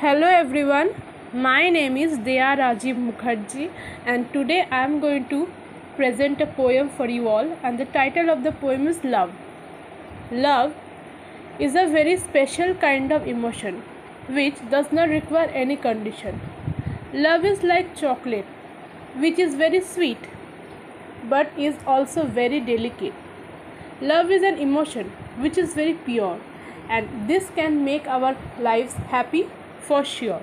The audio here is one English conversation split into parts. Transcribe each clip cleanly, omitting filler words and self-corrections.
Hello everyone, my name is Deya Rajiv Mukherjee and today I am going to present a poem for you all, and the title of the poem is Love. Love is a very special kind of emotion which does not require any condition. Love is like chocolate, which is very sweet but is also very delicate. Love is an emotion which is very pure, and this can make our lives happy for sure.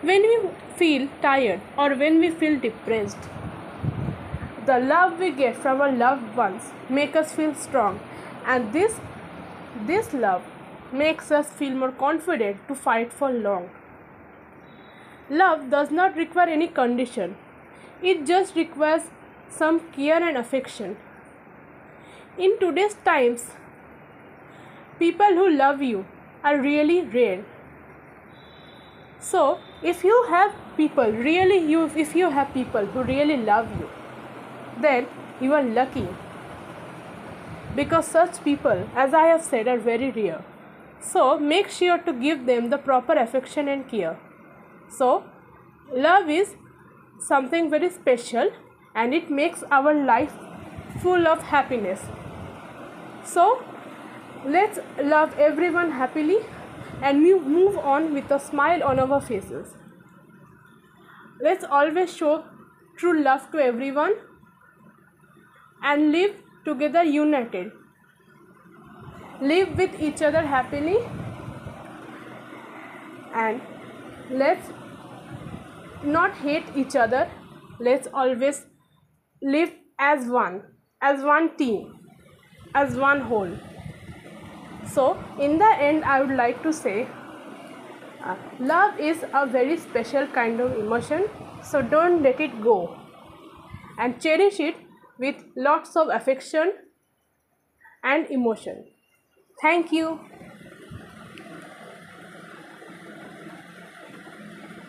When we feel tired or when we feel depressed, the love we get from our loved ones make us feel strong, and this love makes us feel more confident to fight for long. Love does not require any condition. It just requires some care and affection. In today's times, people who love you are really rare. So, if you have people who really love you, then you are lucky, because such people, as I have said, are very rare. So, make sure to give them the proper affection and care. So, love is something very special, and it makes our life full of happiness. So, let's love everyone happily and we move on with a smile on our faces. Let's always show true love to everyone and live together united. Live with each other happily, and let's not hate each other. Let's always live as one team, as one whole. So, in the end, I would like to say love is a very special kind of emotion, so don't let it go and cherish it with lots of affection and emotion. Thank you.